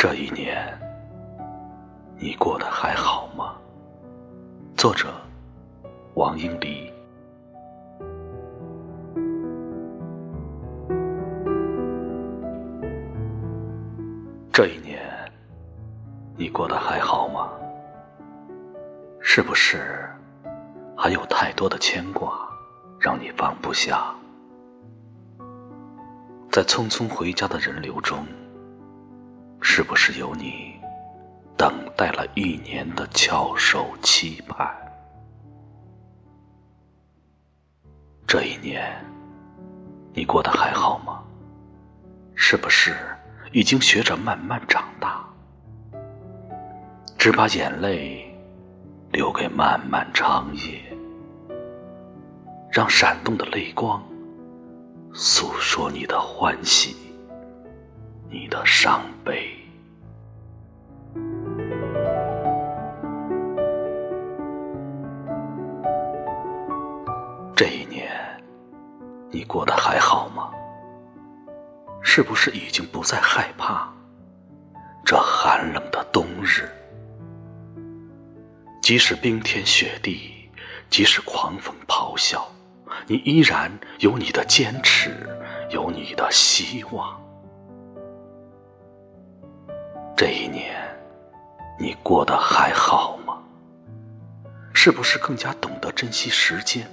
这一年你过得还好吗？作者王英黎。这一年你过得还好吗？是不是还有太多的牵挂让你放不下？在匆匆回家的人流中，是不是有你等待了一年的翘首期盼？这一年你过得还好吗？是不是已经学着慢慢长大，只把眼泪留给漫漫长夜，让闪动的泪光诉说你的欢喜，你的伤悲。这一年你过得还好吗？是不是已经不再害怕这寒冷的冬日？即使冰天雪地，即使狂风咆哮，你依然有你的坚持，有你的希望。这一年你过得还好吗？是不是更加懂得珍惜时间？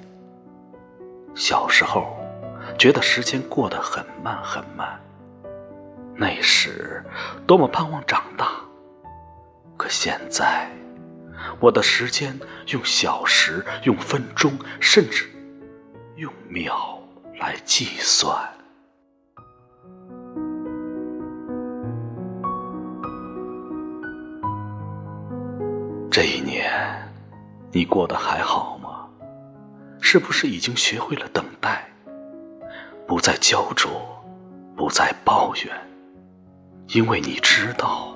小时候觉得时间过得很慢很慢，那时多么盼望长大，可现在我的时间用小时，用分钟，甚至用秒来计算。这一年你过得还好吗？是不是已经学会了等待，不再焦灼，不再抱怨，因为你知道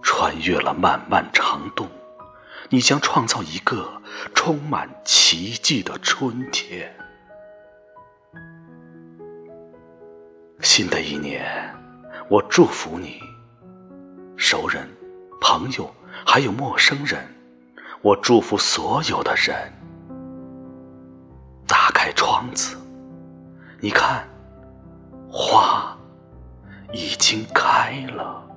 穿越了漫漫长冬，你将创造一个充满奇迹的春天。新的一年，我祝福你，熟人、朋友，还有陌生人，我祝福所有的人。打开窗子，你看，花已经开了。